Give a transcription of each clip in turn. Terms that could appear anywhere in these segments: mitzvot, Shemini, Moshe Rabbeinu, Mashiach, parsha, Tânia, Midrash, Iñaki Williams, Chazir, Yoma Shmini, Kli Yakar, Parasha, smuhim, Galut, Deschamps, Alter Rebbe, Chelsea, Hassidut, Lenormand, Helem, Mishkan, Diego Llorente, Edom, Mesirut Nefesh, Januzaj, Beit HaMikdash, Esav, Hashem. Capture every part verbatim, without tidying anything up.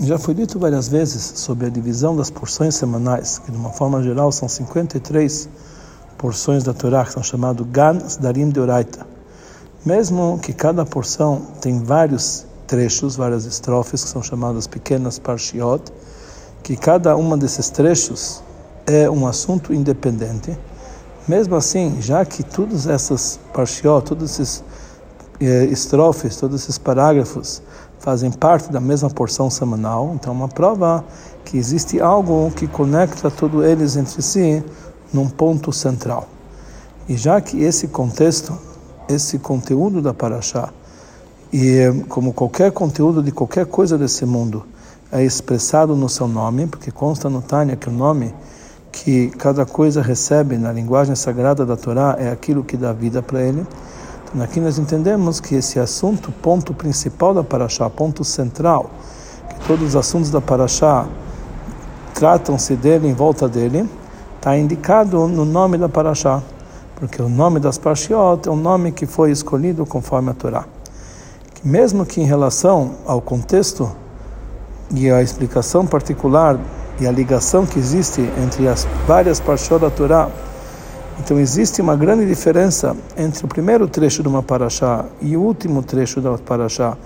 Já foi dito várias vezes sobre a divisão das porções semanais, que de uma forma geral são cinquenta e três porções da Torá, que são chamadas Gan Sdarim de Oraita. Mesmo que cada porção tem vários trechos, várias estrofes, que são chamadas pequenas parshiot, que cada uma desses trechos é um assunto independente. Mesmo assim, já que todas essas parshiot, todos esses eh, estrofes, todos esses parágrafos, fazem parte da mesma porção semanal, então uma prova que existe algo que conecta todos eles entre si num ponto central. E já que esse contexto, esse conteúdo da Parashá, e como qualquer conteúdo de qualquer coisa desse mundo, é expressado no seu nome, porque consta no Tânia que o nome que cada coisa recebe na linguagem sagrada da Torá é aquilo que dá vida para ele. Aqui nós entendemos que esse assunto, ponto principal da Parashá, ponto central, que todos os assuntos da Parashá tratam-se dele, em volta dele, está indicado no nome da Parashá, porque o nome das Parshiot é um nome que foi escolhido conforme a Torá. Que mesmo que em relação ao contexto e à explicação particular e a ligação que existe entre as várias Parshiot da Torá, então existe uma grande diferença entre o primeiro trecho de uma Parashá e o último trecho da Parashá,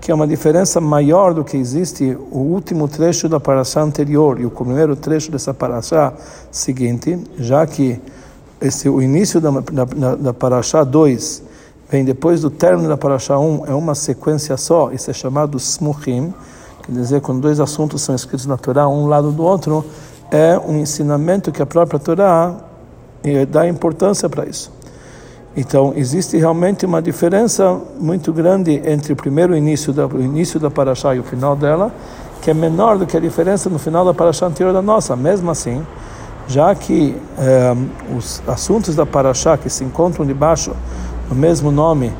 que é uma diferença maior do que existe o último trecho da Parashá anterior e o primeiro trecho dessa Parashá seguinte, já que esse, o início da, da, da Parashá dois vem depois do término da Parashá um, é uma sequência só, isso é chamado smuhim, quer dizer, quando dois assuntos são escritos na Torá, um lado do outro, é um ensinamento que a própria Torá e dá importância para isso. Então existe realmente uma diferença muito grande entre o primeiro início da, o início da Parashá e o final dela, que é menor do que a diferença no final da Parashá anterior da nossa. Mesmo assim, já que eh, os assuntos da Parashá que se encontram debaixo do mesmo nome,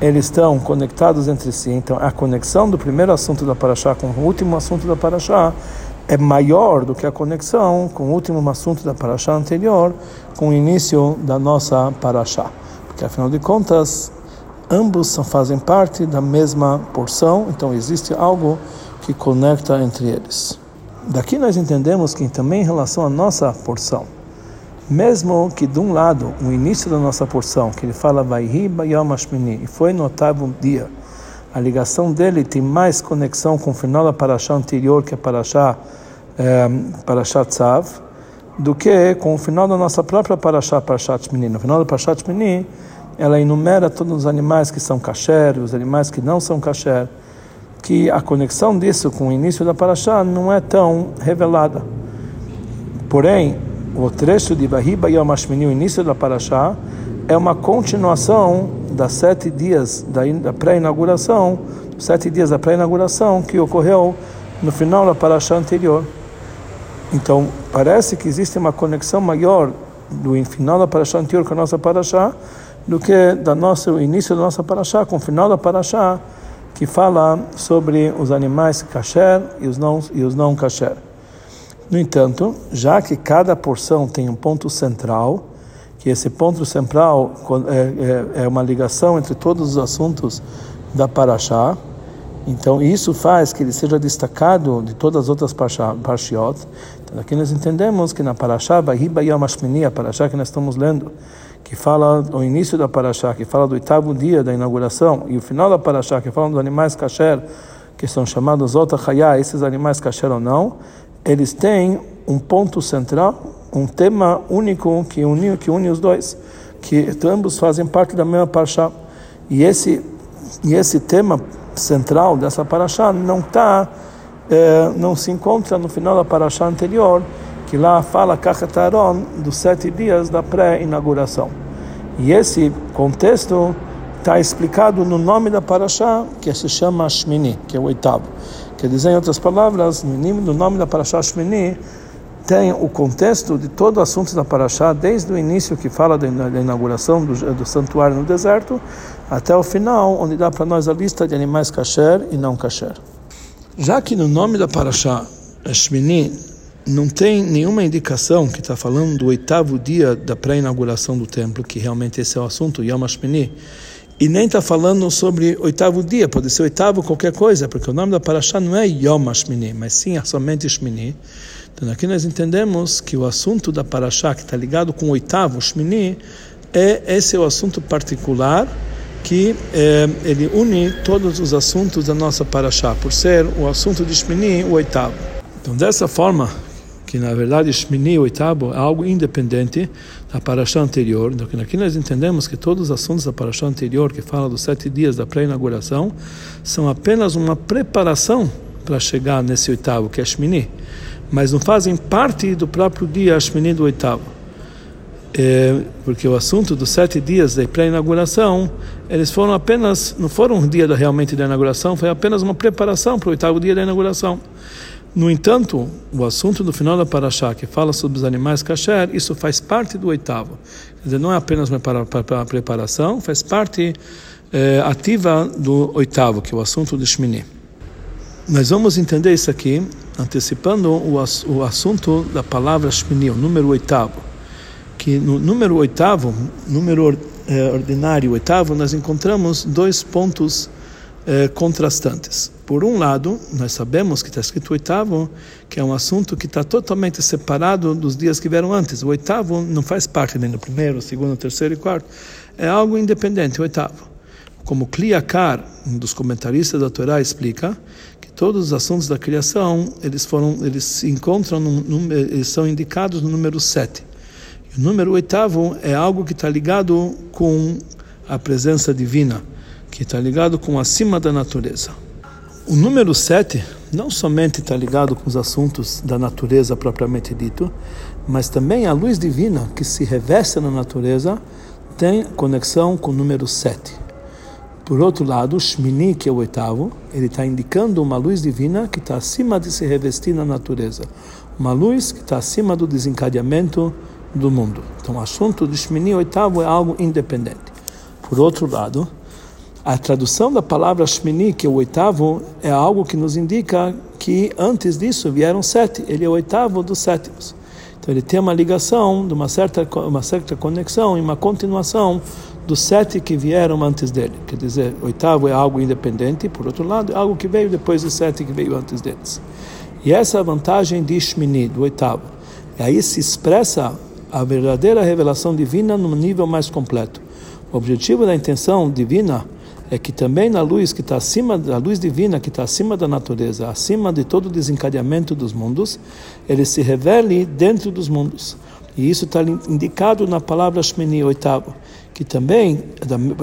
eles estão conectados entre si, então a conexão do primeiro assunto da Parashá com o último assunto da Parashá é maior do que a conexão com o último assunto da Parashá anterior, com o início da nossa Parashá. Porque, afinal de contas, ambos são, fazem parte da mesma porção, então existe algo que conecta entre eles. Daqui nós entendemos que também em relação à nossa porção, mesmo que de um lado, o início da nossa porção, que ele fala, Vayhi Yoma Shmini, e foi no oitavo dia, a ligação dele tem mais conexão com o final da Parashá anterior, que é a Parashá, eh, Parashá Tzav, do que com o final da nossa própria Parashá, Parashá Shemini. No final da Parashá Shemini, ela enumera todos os animais que são kasher, os animais que não são kasher, que a conexão disso com o início da Parashá não é tão revelada. Porém, o trecho de Vahiba Yoma Shemini, o início da Parashá, é uma continuação das sete dias da pré-inauguração, sete dias da pré-inauguração que ocorreu no final da Parashá anterior. Então, parece que existe uma conexão maior do final da Parashá anterior com a nossa Parashá do que da nossa, o início da nossa Parashá com o final da Parashá, que fala sobre os animais kasher e os não, e os não kasher. No entanto, já que cada porção tem um ponto central, que esse ponto central é, é, é uma ligação entre todos os assuntos da Parashá, então isso faz que ele seja destacado de todas as outras Parshiot. Então aqui nós entendemos que na Parashá, Vahiba Yoma Shmini, a Parashá que nós estamos lendo, que fala o início da Parashá, que fala do oitavo dia da inauguração, e o final da Parashá, que fala dos animais kasher, que são chamados otachaya, esses animais kasher ou não, eles têm um ponto central, um tema único que une, que une os dois, que ambos fazem parte da mesma Parashá. E esse, e esse tema central dessa Parashá não, tá, eh, não se encontra no final da Parashá anterior, que lá fala Kachataron dos sete dias da pré-inauguração. E esse contexto está explicado no nome da Parashá, que se chama Shemini, que é o oitavo. Quer dizer, em outras palavras, no nome da Parashá Shemini, tem o contexto de todo o assunto da Parashá, desde o início que fala da inauguração do, do santuário no deserto, até o final, onde dá para nós a lista de animais kasher e não kasher. Já que no nome da Parashá, Shemini, não tem nenhuma indicação que está falando do oitavo dia da pré-inauguração do templo, que realmente esse é o assunto, Yoma Shemini, E nem está falando sobre oitavo dia, pode ser oitavo qualquer coisa, porque o nome da Parasha não é Yoma Shmini, mas sim é somente Shmini. Então aqui nós entendemos que o assunto da Parasha, que está ligado com o oitavo, Shmini, é, esse é o assunto particular que é, ele une todos os assuntos da nossa Parasha, por ser o assunto de Shmini, o oitavo. Então dessa forma, que na verdade Shmini, o oitavo, é algo independente da Parasha anterior. Então aqui nós entendemos que todos os assuntos da Parasha anterior, que fala dos sete dias da pré-inauguração, são apenas uma preparação para chegar nesse oitavo, que é Shmini, mas não fazem parte do próprio dia Shmini do oitavo, é, porque o assunto dos sete dias da pré-inauguração, eles foram apenas, não foram o dia da, realmente da inauguração, foi apenas uma preparação para o oitavo dia da inauguração. No entanto, o assunto do final da Parashá, que fala sobre os animais kasher, isso faz parte do oitavo. Quer dizer, não é apenas uma preparação, faz parte eh, ativa do oitavo, que é o assunto de Shmini. Nós vamos entender isso aqui, antecipando o, o assunto da palavra Shmini, o número oitavo. Que no número oitavo, número eh, ordinário oitavo, nós encontramos dois pontos eh, contrastantes. Por um lado, nós sabemos que está escrito o oitavo, que é um assunto que está totalmente separado dos dias que vieram antes. O oitavo não faz parte nem do primeiro, segundo, terceiro e quarto. É algo independente, o oitavo. Como Kli Yakar, um dos comentaristas da Torá, explica, que todos os assuntos da criação, eles foram, eles se encontram, num, num, eles são indicados no número sete. E o número oitavo é algo que está ligado com a presença divina, que está ligado com acima da natureza. O número sete não somente está ligado com os assuntos da natureza propriamente dito, mas também a luz divina que se reveste na natureza tem conexão com o número sete. Por outro lado, Shmini, que é o oitavo, ele está indicando uma luz divina que está acima de se revestir na natureza. Uma luz que está acima do desencadeamento do mundo. Então o assunto de Shmini, oitavo, é algo independente. Por outro lado, a tradução da palavra Shmini, que é o oitavo, é algo que nos indica que antes disso vieram sete. Ele é o oitavo dos sétimos. Então ele tem uma ligação, de uma certa, uma certa conexão e uma continuação dos sete que vieram antes dele. Quer dizer, oitavo é algo independente, por outro lado, é algo que veio depois dos sete que veio antes deles. E essa é a vantagem de Shmini, do oitavo. E aí se expressa a verdadeira revelação divina num nível mais completo. O objetivo da intenção divina é que também na luz que está acima, a luz divina que está acima da natureza, acima de todo o desencadeamento dos mundos, ele se revele dentro dos mundos. E isso está indicado na palavra Shmini, oitavo, que também,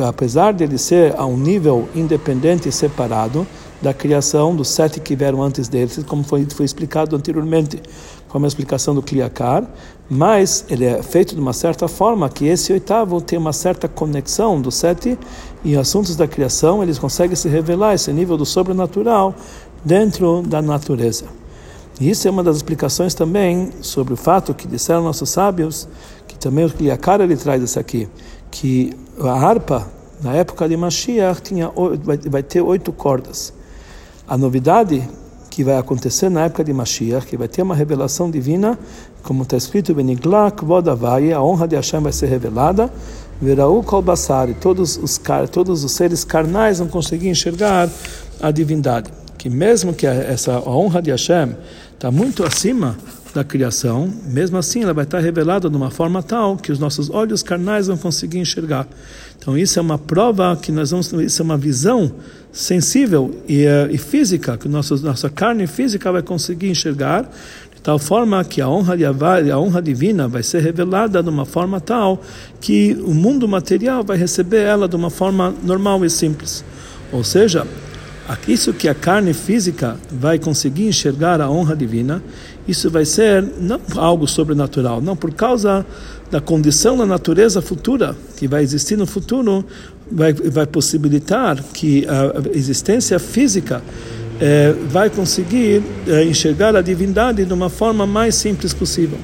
apesar de ele ser a um nível independente e separado da criação dos sete que vieram antes deles, como foi, foi explicado anteriormente, como a explicação do Kli Yakar, mas ele é feito de uma certa forma que esse oitavo tem uma certa conexão dos sete e assuntos da criação, eles conseguem se revelar esse nível do sobrenatural dentro da natureza. E isso é uma das explicações também sobre o fato que disseram nossos sábios, que também o Kli Yakar ele traz isso aqui, que a harpa, na época de Mashiach, tinha, vai, vai ter oito cordas. A novidade que vai acontecer na época de Mashiach, que vai ter uma revelação divina, como está escrito, Beniglak, Vodavai, a honra de Hashem vai ser revelada, verão Kalbassari, todos os, todos os seres carnais vão conseguir enxergar a divindade. Que mesmo que essa a honra de Hashem está muito acima da criação, mesmo assim ela vai estar revelada de uma forma tal que os nossos olhos carnais vão conseguir enxergar. Então isso é uma prova que nós vamos, isso é uma visão sensível e, e física, que nossa, nossa carne física vai conseguir enxergar, de tal forma que a honra, de, a honra divina vai ser revelada de uma forma tal que o mundo material vai receber ela de uma forma normal e simples. Ou seja, isso que a carne física vai conseguir enxergar a honra divina, isso vai ser não algo sobrenatural, não, por causa da condição da natureza futura, que vai existir no futuro, vai, vai possibilitar que a existência física eh, vai conseguir eh, enxergar a divindade de uma forma mais simples possível.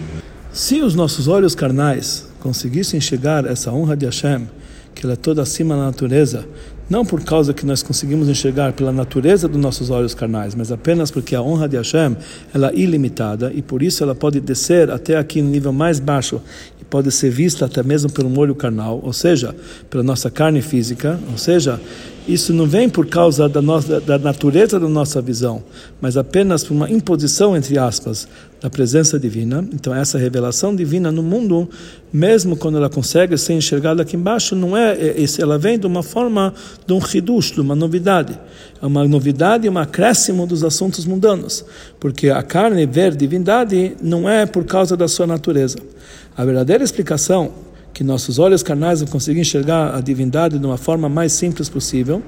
Se os nossos olhos carnais conseguissem enxergar essa honra de Hashem, que ela é toda acima da natureza, não por causa que nós conseguimos enxergar pela natureza dos nossos olhos carnais, mas apenas porque a honra de Hashem ela é ilimitada e por isso ela pode descer até aqui no nível mais baixo e pode ser vista até mesmo pelo olho carnal, ou seja, pela nossa carne física, ou seja, isso não vem por causa da, nossa, da natureza da nossa visão, mas apenas por uma imposição, entre aspas, da presença divina. Então essa revelação divina no mundo, mesmo quando ela consegue ser enxergada aqui embaixo, não é, é, ela vem de uma forma, de um hidush, de uma novidade. É uma novidade e um acréscimo dos assuntos mundanos, porque a carne ver divindade não é por causa da sua natureza. A verdadeira explicação que nossos olhos carnais vão conseguir enxergar a divindade de uma forma mais simples possível,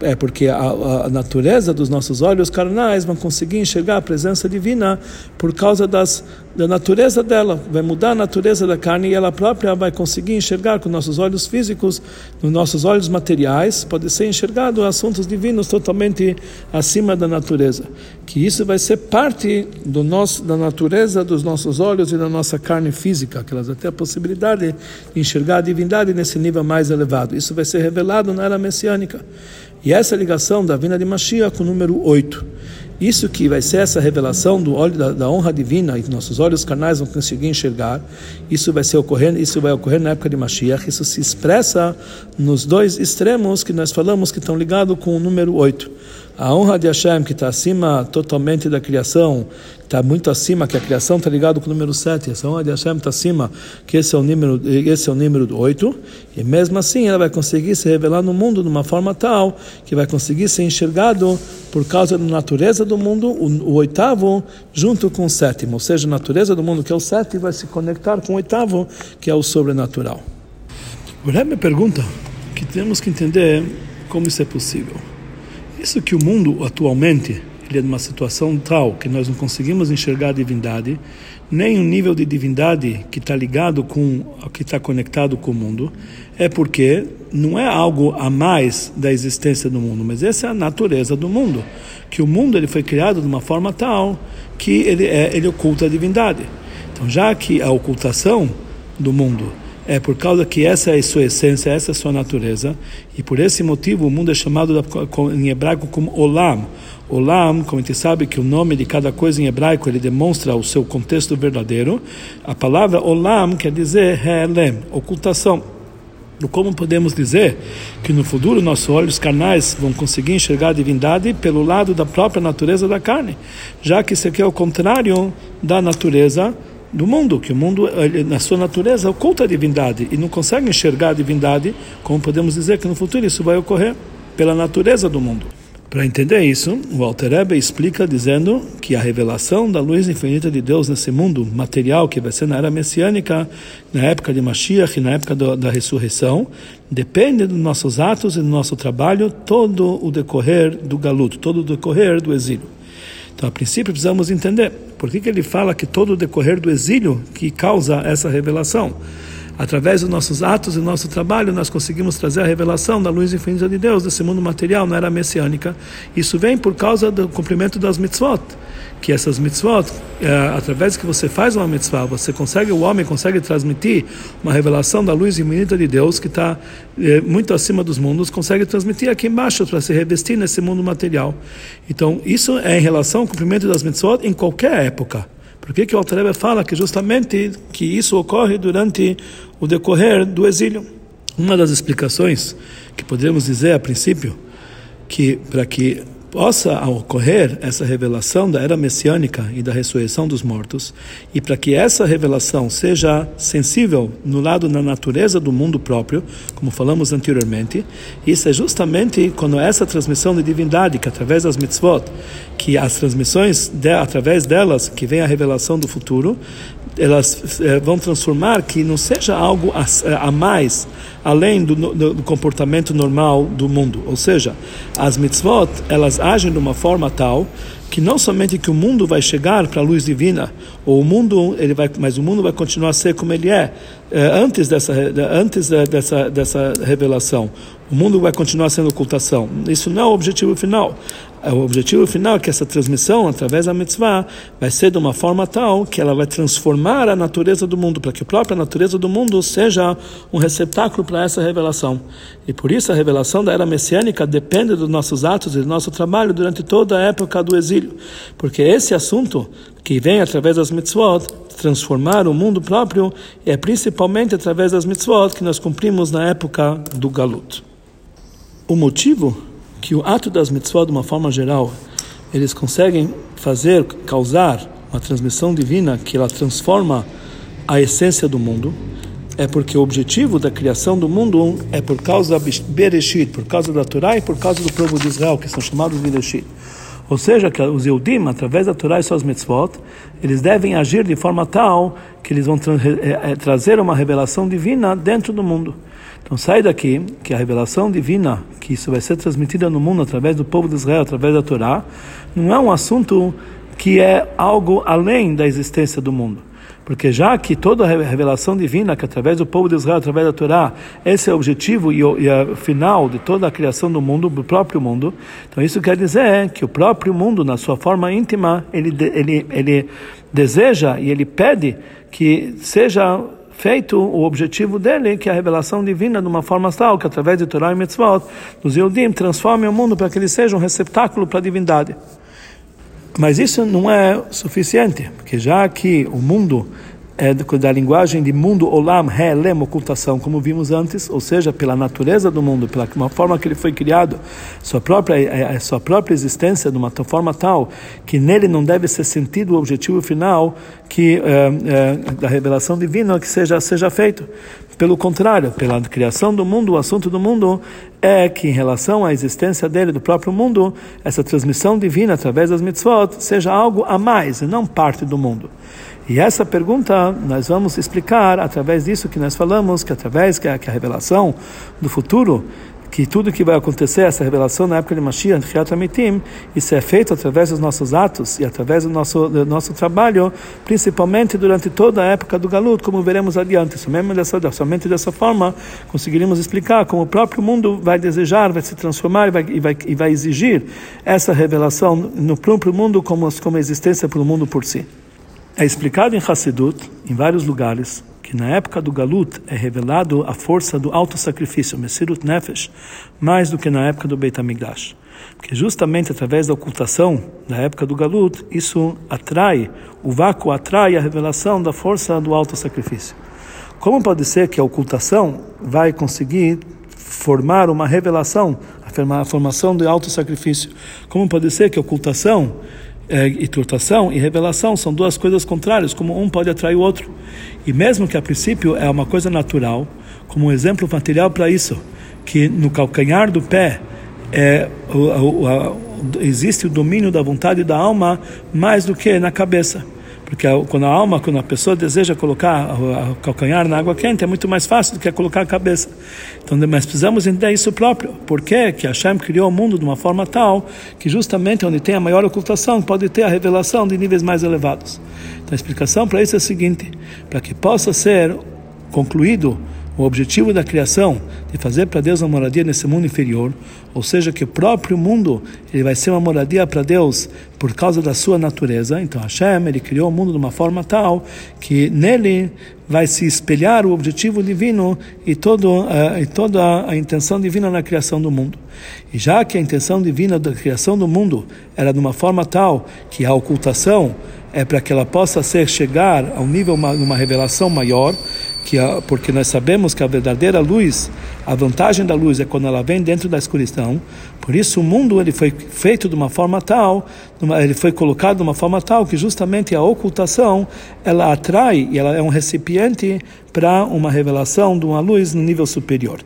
é porque a, a natureza dos nossos olhos carnais vão conseguir enxergar a presença divina por causa das, da natureza dela, vai mudar a natureza da carne e ela própria vai conseguir enxergar com nossos olhos físicos, nos nossos olhos materiais, pode ser enxergado assuntos divinos totalmente acima da natureza, que isso vai ser parte do nosso, da natureza dos nossos olhos e da nossa carne física, que elas vão ter a possibilidade enxergar a divindade nesse nível mais elevado. Isso vai ser revelado na era messiânica. E essa ligação da vinda de Mashiach com o número oito, isso que vai ser essa revelação do olho, da, da honra divina, e que nossos olhos carnais vão conseguir enxergar, isso vai, ser ocorrer, isso vai ocorrer na época de Mashiach, isso se expressa nos dois extremos que nós falamos que estão ligados com o número oito. A honra de Hashem, que está acima totalmente da criação, está muito acima, que a criação está ligada com o número sete, essa honra de Hashem está acima, que esse é o número, esse é o número oito, e mesmo assim ela vai conseguir se revelar no mundo de uma forma tal que vai conseguir ser enxergado por causa da natureza do mundo, o, o oitavo junto com o sétimo, ou seja, a natureza do mundo, que é o sete, vai se conectar com o oitavo, que é o sobrenatural. O Rebbe pergunta que temos que entender como isso é possível. Isso que o mundo atualmente ele é numa situação tal que nós não conseguimos enxergar a divindade, nem o nível de divindade que está ligado com, que está conectado com o mundo, é porque não é algo a mais da existência do mundo, mas essa é a natureza do mundo, que o mundo ele foi criado de uma forma tal que ele, é, ele oculta a divindade. Então já que a ocultação do mundo é por causa que essa é a sua essência, essa é a sua natureza, e por esse motivo o mundo é chamado em hebraico como Olam. Olam, como a gente sabe que o nome de cada coisa em hebraico ele demonstra o seu contexto verdadeiro, a palavra Olam quer dizer Helem, ocultação. Como podemos dizer que no futuro nossos olhos carnais vão conseguir enxergar a divindade pelo lado da própria natureza da carne, já que isso aqui é o contrário da natureza do mundo, que o mundo, na sua natureza, oculta a divindade e não consegue enxergar a divindade, como podemos dizer que no futuro isso vai ocorrer pela natureza do mundo. Para entender isso, o Alter Rebbe explica dizendo que a revelação da luz infinita de Deus nesse mundo material, que vai ser na era messiânica, na época de Mashiach e na época do, da ressurreição, depende dos nossos atos e do nosso trabalho, todo o decorrer do galuto, todo o decorrer do exílio. Então, a princípio, precisamos entender por que, que ele fala que todo o decorrer do exílio que causa essa revelação. Através dos nossos atos e do nosso trabalho, nós conseguimos trazer a revelação da luz infinita de Deus, desse mundo material, na era messiânica. Isso vem por causa do cumprimento das mitzvot, que essas mitzvot, é, através que você faz uma mitzvah, você consegue, o homem consegue transmitir uma revelação da luz infinita de Deus, que está é, muito acima dos mundos, consegue transmitir aqui embaixo, para se revestir nesse mundo material. Então, isso é em relação ao cumprimento das mitzvot em qualquer época. Por que, que o Alter Rebbe fala que justamente que isso ocorre durante o decorrer do exílio? Uma das explicações que podemos dizer a princípio, que para que possa ocorrer essa revelação da era messiânica e da ressurreição dos mortos, e para que essa revelação seja sensível no lado da natureza do mundo próprio, como falamos anteriormente, isso é justamente quando essa transmissão de divindade, que através das mitzvot, que as transmissões, de, através delas, que vem a revelação do futuro, elas eh, vão transformar que não seja algo a, a mais, além do, do, do comportamento normal do mundo. Ou seja, as mitzvot, elas agem de uma forma tal que não somente que o mundo vai chegar para a luz divina, ou o mundo ele vai, mas o mundo vai continuar a ser como ele é antes dessa antes dessa dessa revelação. O mundo vai continuar sendo ocultação. Isso não é o objetivo final. o objetivo final é que essa transmissão, através da mitzvah, vai ser de uma forma tal que ela vai transformar a natureza do mundo, para que a própria natureza do mundo seja um receptáculo para essa revelação. E por isso a revelação da era messiânica depende dos nossos atos e do nosso trabalho durante toda a época do exílio, porque esse assunto que vem através das mitzvot transformar o mundo próprio é principalmente através das mitzvot que nós cumprimos na época do Galut. O motivo que o ato das mitzvot, de uma forma geral, eles conseguem fazer, causar uma transmissão divina que ela transforma a essência do mundo, é porque o objetivo da criação do mundo é por causa da Bereshit, por causa da Torá e por causa do povo de Israel, que são chamados de Bereshit. Ou seja, que os Yodim, através da Torá e suas mitzvot, eles devem agir de forma tal que eles vão tra- é, trazer uma revelação divina dentro do mundo. Então sai daqui que a revelação divina, que isso vai ser transmitida no mundo através do povo de Israel, através da Torá, não é um assunto que é algo além da existência do mundo. Porque já que toda a revelação divina, que através do povo de Israel, através da Torá, esse é o objetivo e o, e o final de toda a criação do mundo, do próprio mundo, então isso quer dizer que o próprio mundo, na sua forma íntima, ele, ele, ele deseja e ele pede que seja feito o objetivo dele, que é a revelação divina de uma forma tal, que através de Torá e Mitzvot, os Yodim transformem o mundo para que ele seja um receptáculo para a divindade. Mas isso não é suficiente, porque já que o mundo é da linguagem de mundo Olam, Helem, ocultação, como vimos antes, ou seja, pela natureza do mundo, pela uma forma que ele foi criado, sua própria, sua própria existência de uma forma tal que nele não deve ser sentido o objetivo final que, é, é, da revelação divina que seja, seja feito. Pelo contrário, pela criação do mundo, o assunto do mundo é que, em relação à existência dele, do próprio mundo, essa transmissão divina através das mitzvot seja algo a mais e não parte do mundo. E essa pergunta nós vamos explicar através disso que nós falamos, que através que a, que a revelação do futuro, que tudo que vai acontecer, essa revelação na época de Mashiach, isso é feito através dos nossos atos e através do nosso, do nosso trabalho, principalmente durante toda a época do Galut, como veremos adiante. Somente dessa, somente dessa forma conseguiremos explicar como o próprio mundo vai desejar, vai se transformar e vai, e vai, e vai exigir essa revelação no próprio mundo como, como existência pelo mundo por si. É explicado em Hassidut, em vários lugares, que na época do Galut é revelado a força do autossacrifício, Mesirut Nefesh, mais do que na época do Beit HaMikdash. Porque justamente através da ocultação da época do Galut, isso atrai, o vácuo atrai a revelação da força do autossacrifício. Como pode ser que a ocultação vai conseguir formar uma revelação, a formação do autossacrifício? Como pode ser que a ocultação É, e turtação e revelação são duas coisas contrárias, como um pode atrair o outro? E mesmo que a princípio é uma coisa natural, como um exemplo material para isso, que no calcanhar do pé é, o, o, a, existe o domínio da vontade da alma mais do que na cabeça. Porque quando a alma, quando a pessoa deseja colocar o calcanhar na água quente, é muito mais fácil do que colocar a cabeça. Então, nós precisamos entender isso próprio. Por que que Hashem criou o mundo de uma forma tal que justamente onde tem a maior ocultação pode ter a revelação de níveis mais elevados? Então, a explicação para isso é a seguinte: para que possa ser concluído o objetivo da criação de fazer para Deus uma moradia nesse mundo inferior, ou seja, que o próprio mundo ele vai ser uma moradia para Deus por causa da sua natureza. Então Hashem ele criou o mundo de uma forma tal que nele vai se espelhar o objetivo divino e, todo, uh, e toda a intenção divina na criação do mundo. E já que a intenção divina da criação do mundo era de uma forma tal que a ocultação é para que ela possa ser, chegar a um nível, uma, uma revelação maior, que a, porque nós sabemos que a verdadeira luz, a vantagem da luz é quando ela vem dentro da escuridão. Por isso o mundo ele foi feito de uma forma tal, ele foi colocado de uma forma tal que justamente a ocultação ela atrai e ela é um recipiente para uma revelação de uma luz no nível superior.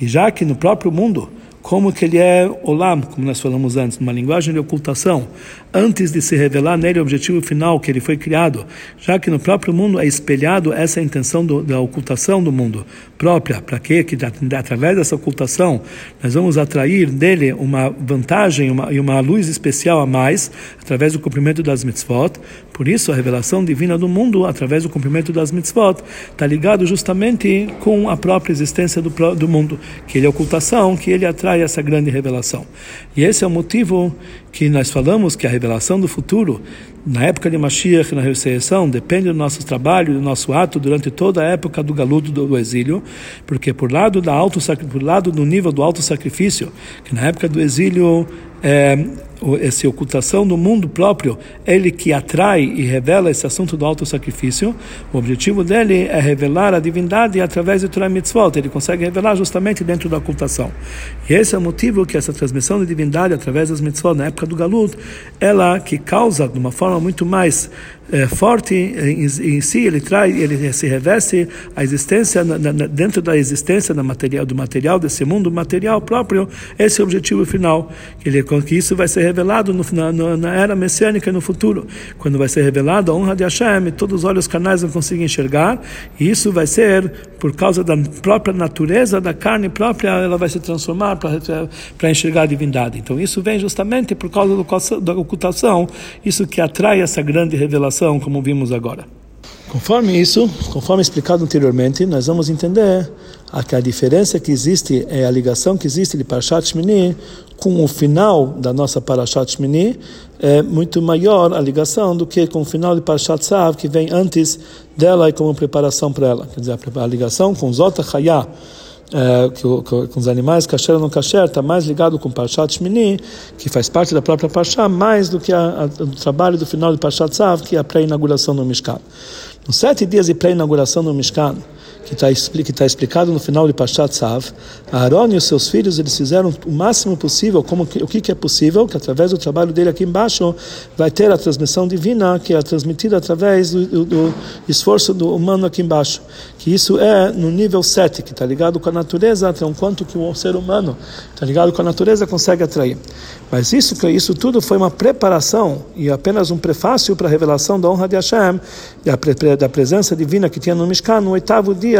E já que no próprio mundo, como que ele é Olam, como nós falamos antes, numa linguagem de ocultação, antes de se revelar nele o objetivo final que ele foi criado, já que no próprio mundo é espelhado essa intenção do, da ocultação do mundo própria, para que, que através dessa ocultação nós vamos atrair dele uma vantagem e uma, uma luz especial a mais, através do cumprimento das mitzvot. Por isso a revelação divina do mundo, através do cumprimento das mitzvot, está ligado justamente com a própria existência do, do mundo, que ele é ocultação, que ele atrai essa grande revelação. E esse é o motivo que nós falamos que a revelação do futuro, na época de Mashiach, na ressurreição, depende do nosso trabalho, do nosso ato durante toda a época do galuto, do exílio, porque por lado, da auto, por lado do nível do autossacrifício, que na época do exílio, é, essa ocultação do mundo próprio, ele que atrai e revela esse assunto do autossacrifício, o objetivo dele é revelar a divindade através do Torah Mitzvot, ele consegue revelar justamente dentro da ocultação. E esse é o motivo que essa transmissão de divindade através das Mitzvot, na época do Galut, ela que causa de uma forma muito mais é, forte em, em si, ele traz, ele se reveste a existência, na, na, dentro da existência da material, do material, desse mundo material próprio, esse é o objetivo final, que, ele, que isso vai ser revelado no, na, na era messiânica no futuro, quando vai ser revelado a honra de Hashem, todos os olhos carnais vão conseguir enxergar, e isso vai ser por causa da própria natureza da carne própria, ela vai se transformar para enxergar a divindade. Então isso vem justamente por causa do, da ocultação, isso que atrai essa grande revelação, como vimos agora. Conforme isso, conforme explicado anteriormente, nós vamos entender a, que a diferença que existe, é a ligação que existe de Parashat Shemini com o final da nossa Parashat Shemini, é muito maior a ligação do que com o final de Parashat Tzav, que vem antes dela e como preparação para ela. Quer dizer, a ligação com Zot Haya, É, que, que, com os animais kasher ou não kasher, está mais ligado com Parashat Shemini, que faz parte da própria Parsha, mais do que a, a, do trabalho do final de Parashat Tzav, que é a pré-inauguração do Mishkan. Nos sete dias de pré-inauguração do Mishkan, que está tá explicado no final de Parashat Tzav, Aaron e os seus filhos, eles fizeram o máximo possível, como que, o que, que é possível, que através do trabalho dele aqui embaixo, vai ter a transmissão divina, que é transmitida através do, do, do esforço do humano aqui embaixo. Que isso é no nível sete, que está ligado com a natureza, até um quanto que o ser humano está ligado com a natureza consegue atrair. Mas isso, isso tudo foi uma preparação e apenas um prefácio para a revelação da honra de Hashem, da, da presença divina que tinha no Mishkan, no oitavo dia,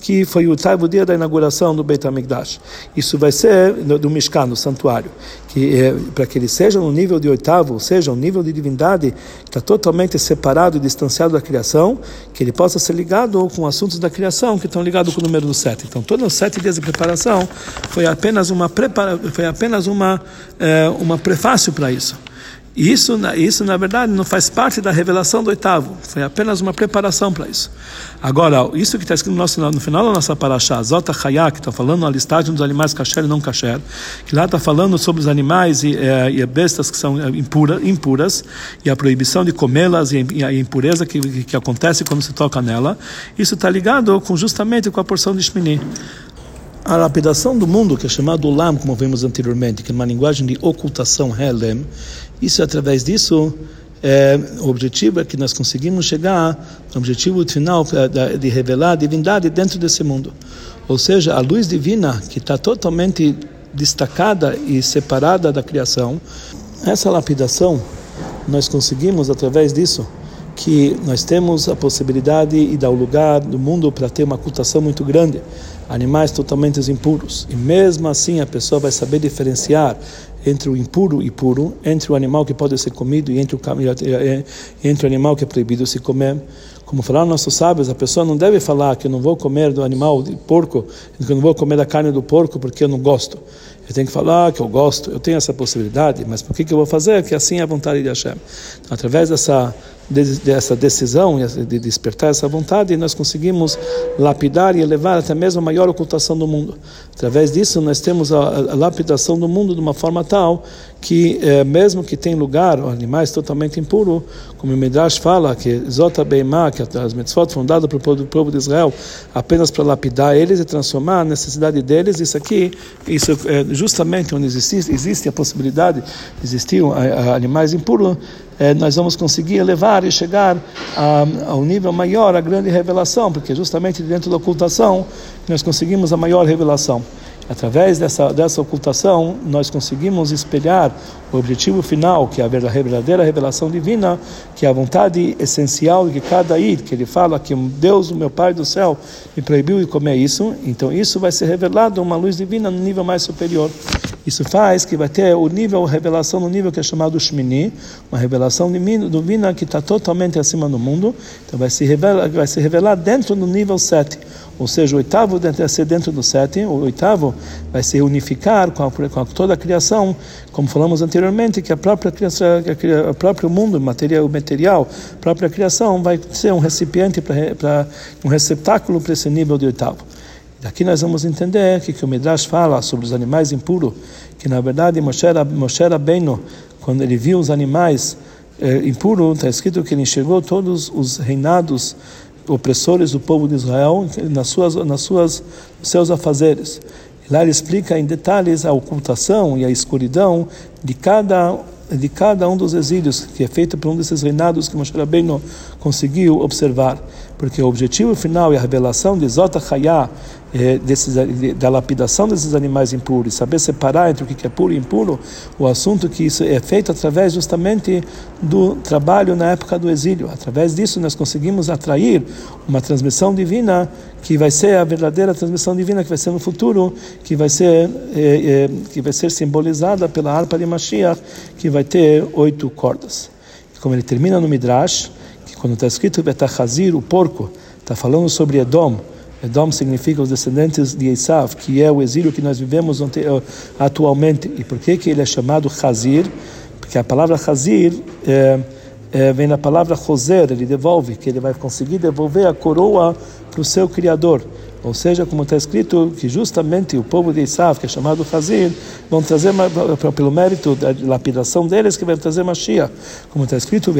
que foi o oitavo dia da inauguração do Beit HaMikdash. Isso vai ser do Mishkan, do santuário, que é, para que ele seja no nível de oitavo, ou seja, um nível de divindade que está totalmente separado e distanciado da criação, que ele possa ser ligado com assuntos da criação que estão ligados com o número do sete. Então, todos os sete dias de preparação foi apenas uma prepara, foi apenas uma é, uma prefácio para isso. E isso, isso, na verdade, não faz parte da revelação do oitavo. Foi apenas uma preparação para isso. Agora, isso que está escrito no, nosso, no final da nossa paraxá, Zot HaChaya, que está falando na listagem dos animais kasher e não kasher, que lá está falando sobre os animais e, é, e bestas que são impura, impuras, e a proibição de comê-las e, e a impureza que, que, que acontece quando se toca nela. Isso está ligado com, justamente com a porção de Shemini. A lapidação do mundo, que é chamado Olam, como vimos anteriormente, que é uma linguagem de ocultação, Helem, isso através disso, é, o objetivo é que nós conseguimos chegar ao objetivo final é, de revelar a divindade dentro desse mundo. Ou seja, a luz divina, que está totalmente destacada e separada da criação, essa lapidação, nós conseguimos através disso, que nós temos a possibilidade e dar o lugar do mundo para ter uma ocultação muito grande, animais totalmente impuros. E mesmo assim a pessoa vai saber diferenciar entre o impuro e puro, entre o animal que pode ser comido e entre o, entre o animal que é proibido se comer. Como falaram nossos sábios, a pessoa não deve falar que eu não vou comer do animal de porco, que eu não vou comer da carne do porco porque eu não gosto. Eu tenho que falar que eu gosto, eu tenho essa possibilidade, mas por que que eu vou fazer? Que assim é a vontade de Hashem. Então, através dessa dessa decisão, de despertar essa vontade, nós conseguimos lapidar e elevar até mesmo a maior ocultação do mundo. Através disso, nós temos a, a lapidação do mundo de uma forma tal que, eh, mesmo que tem lugar animais totalmente impuros, como o Midrash fala, que Zota Be'ima, que as mitzvot foram dadas para o povo de Israel apenas para lapidar eles e transformar a necessidade deles, isso aqui, isso é justamente onde existe, existe a possibilidade de existir animais impuros, É, nós vamos conseguir elevar e chegar a, a um nível maior, a grande revelação, porque justamente dentro da ocultação nós conseguimos a maior revelação. Através dessa, dessa ocultação, nós conseguimos espelhar o objetivo final, que é a verdadeira revelação divina, que é a vontade essencial de cada id, que ele fala que Deus, o meu Pai do céu, me proibiu de comer isso, então isso vai ser revelado uma luz divina no nível mais superior. Isso faz que vai ter o nível, a revelação no nível que é chamado Shemini, uma revelação divina que está totalmente acima do mundo, então vai se revelar, vai se revelar dentro do nível sete. ou seja, o oitavo deve ser dentro do sétimo, o oitavo vai se unificar com, a, com a, toda a criação, como falamos anteriormente, que a própria criação, o próprio mundo material, material, a própria criação vai ser um recipiente, para um receptáculo para esse nível de oitavo. Daqui nós vamos entender que, que o Midrash fala sobre os animais impuros, que na verdade Moshe, Moshe Rabbeinu, quando ele viu os animais eh, impuros, está escrito que ele enxergou todos os reinados opressores do povo de Israel nas suas, nas suas, nos seus afazeres. E lá ele explica em detalhes a ocultação e a escuridão de cada, de cada um dos exílios que é feito por um desses reinados que Moshe Rabbeinu conseguiu observar. Porque o objetivo final e a revelação de Zot Haya, é, desses, de, da lapidação desses animais impuros, saber separar entre o que é puro e impuro, o assunto que isso é feito através justamente do trabalho na época do exílio. Através disso nós conseguimos atrair uma transmissão divina que vai ser a verdadeira transmissão divina que vai ser no futuro, que vai ser, é, é, que vai ser simbolizada pela harpa de Mashiach, que vai ter oito cordas. E como ele termina no Midrash, quando está escrito Hazir, o porco, está falando sobre Edom. Edom significa os descendentes de Esav, que é o exílio que nós vivemos atualmente. E por que que ele é chamado Chazir? Porque a palavra Chazir é, é, vem da palavra Roser, ele devolve, que ele vai conseguir devolver a coroa para o seu Criador. Ou seja, como está escrito, que justamente o povo de Esav, que é chamado Hazir, vão trazer, pelo mérito da lapidação deles, que vai trazer Mashiach. Como está escrito,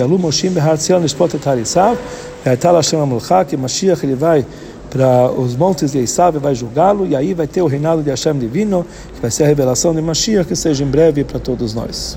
que Mashiach ele vai para os montes de Esav e vai julgá-lo, e aí vai ter o reinado de Hashem divino, que vai ser a revelação de Mashiach, que seja em breve para todos nós.